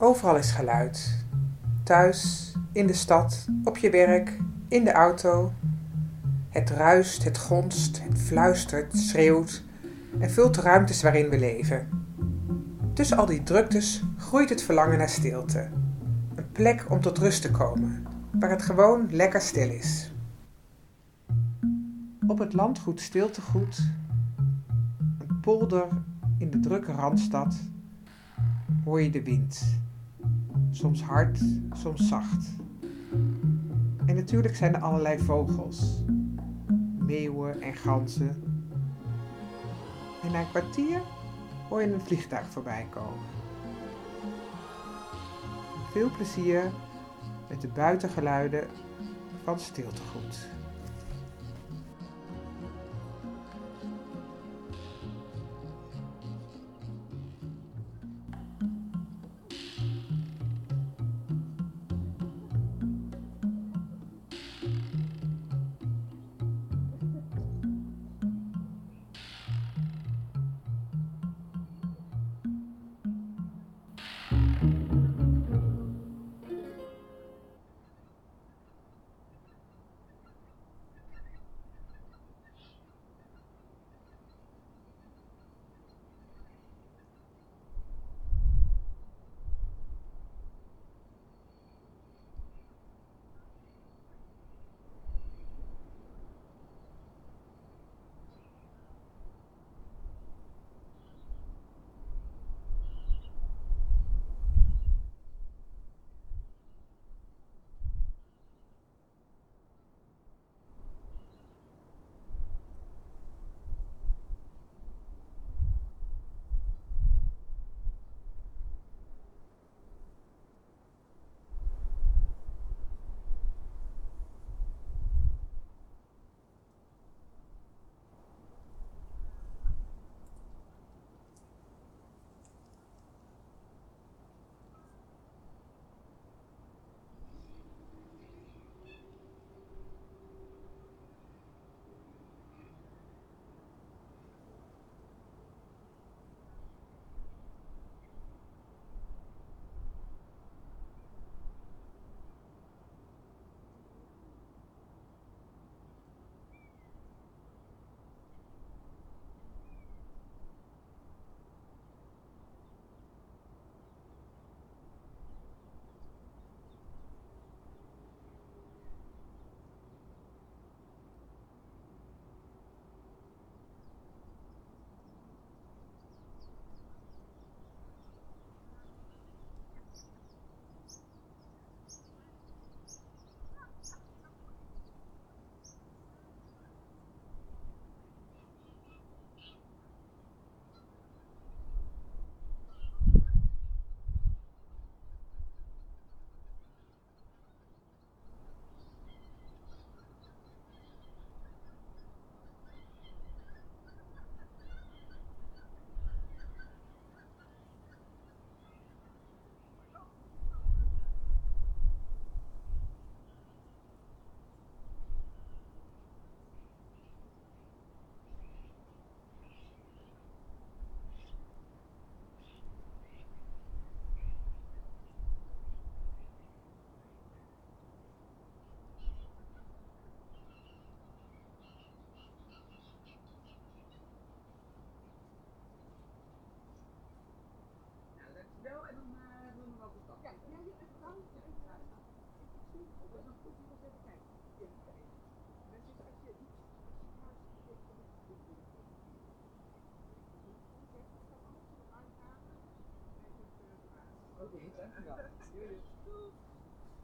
Overal is geluid. Thuis, in de stad, op je werk, in de auto. Het ruist, het gonst, het fluistert, schreeuwt en vult de ruimtes waarin we leven. Tussen al die druktes groeit het verlangen naar stilte. Een plek om tot rust te komen, waar het gewoon lekker stil is. Op het landgoed Stiltegoed, een polder in de drukke Randstad, hoor je de wind. Soms hard, soms zacht. En natuurlijk zijn er allerlei vogels. Meeuwen en ganzen. En na een kwartier hoor je een vliegtuig voorbij komen. Veel plezier met de buitengeluiden van Stiltegoed.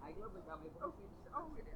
I love it. Oh, it is.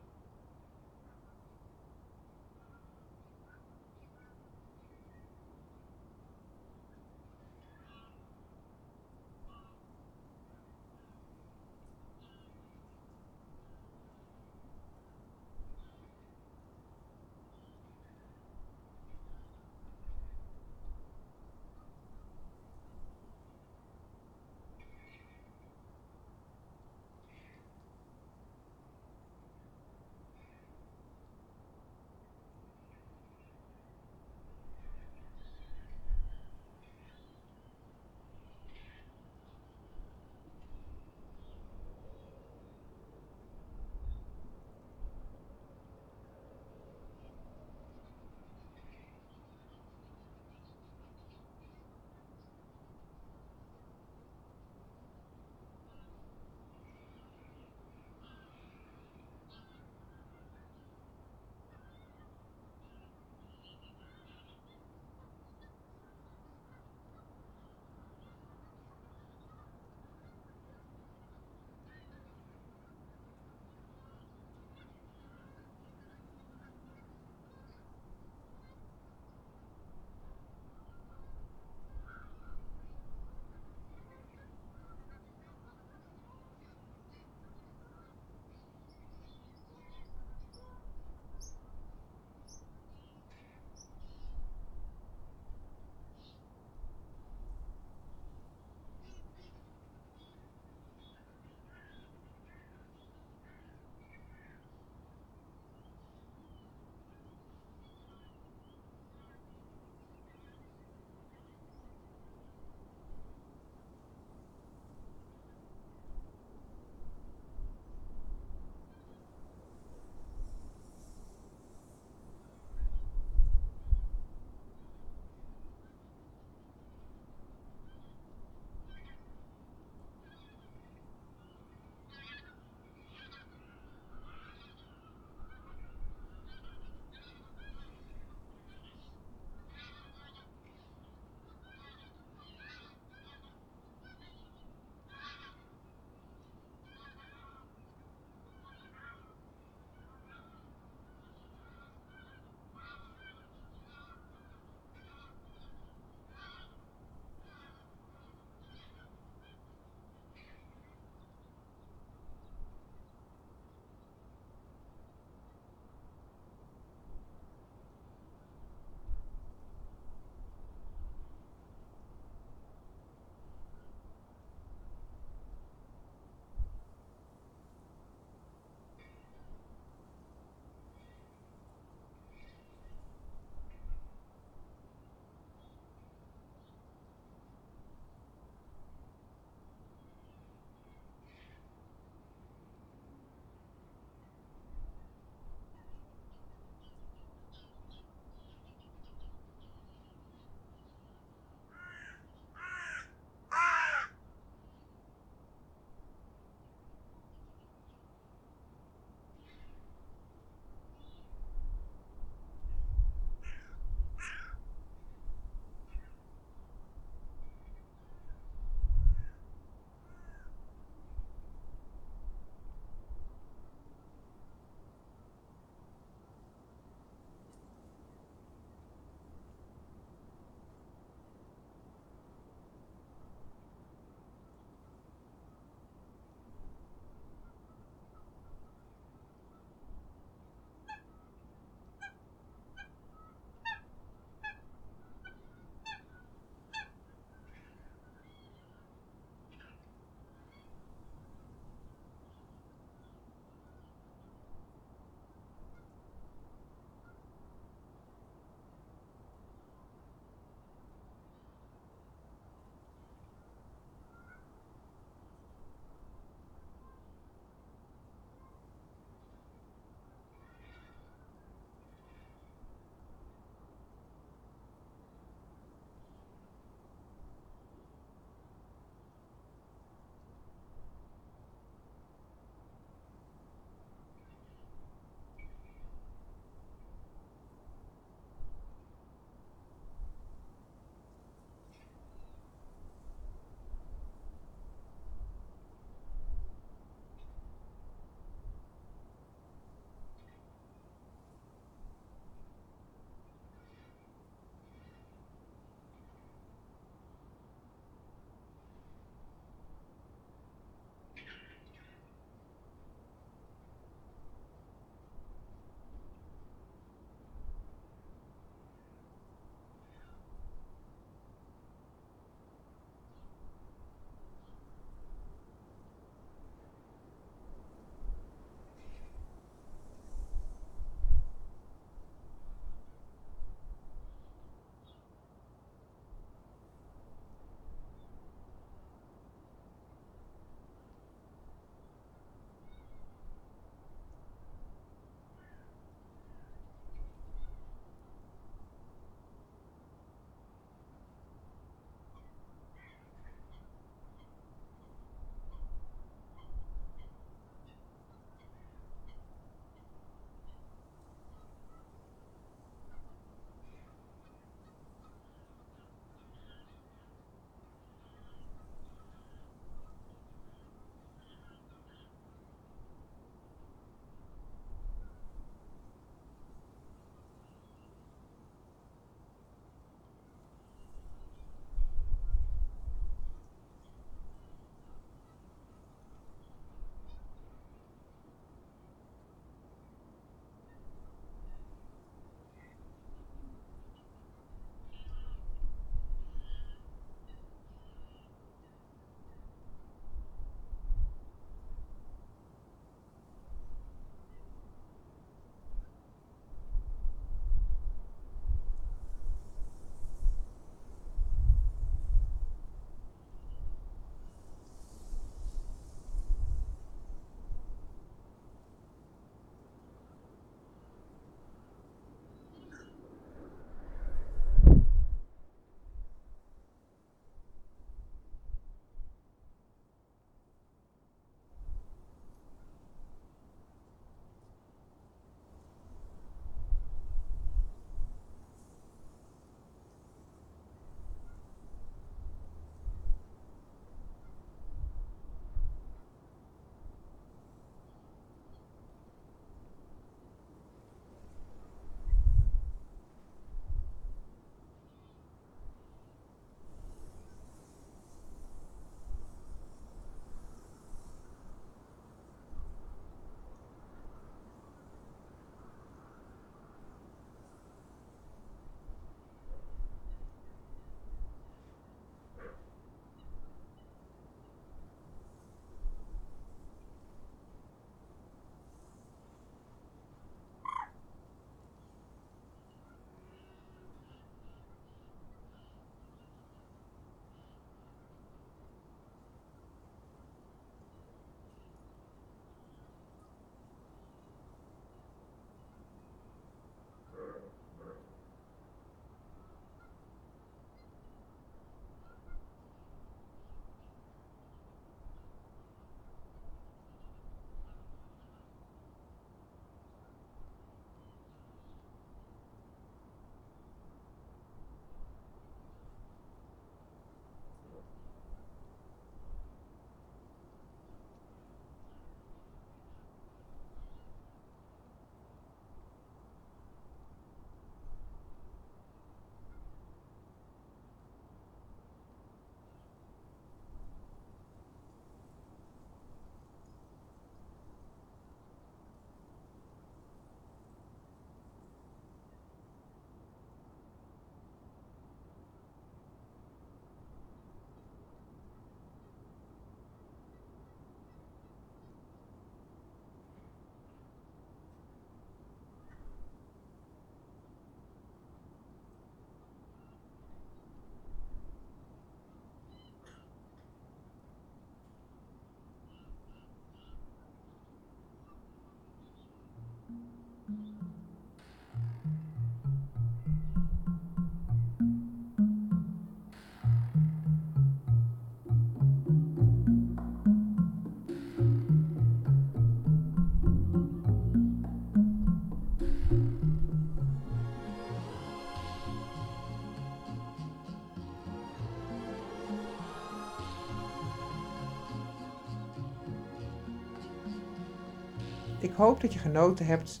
Ik hoop dat je genoten hebt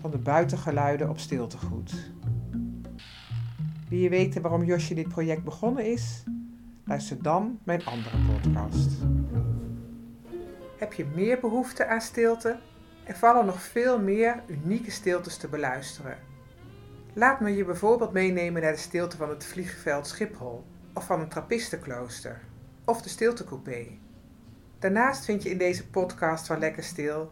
van de buitengeluiden op Stiltegoed. Wil je weten waarom Josje dit project begonnen is? Luister dan mijn andere podcast. Heb je meer behoefte aan stilte? Er vallen nog veel meer unieke stiltes te beluisteren. Laat me je bijvoorbeeld meenemen naar de stilte van het vliegveld Schiphol of van een trappistenklooster of de stiltecoupé. Daarnaast vind je in deze podcast van Lekker Stil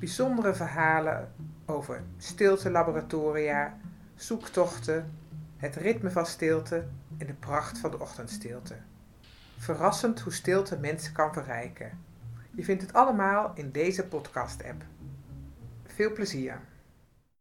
bijzondere verhalen over stilte-laboratoria, zoektochten, het ritme van stilte en de pracht van de ochtendstilte. Verrassend hoe stilte mensen kan verrijken. Je vindt het allemaal in deze podcast-app. Veel plezier!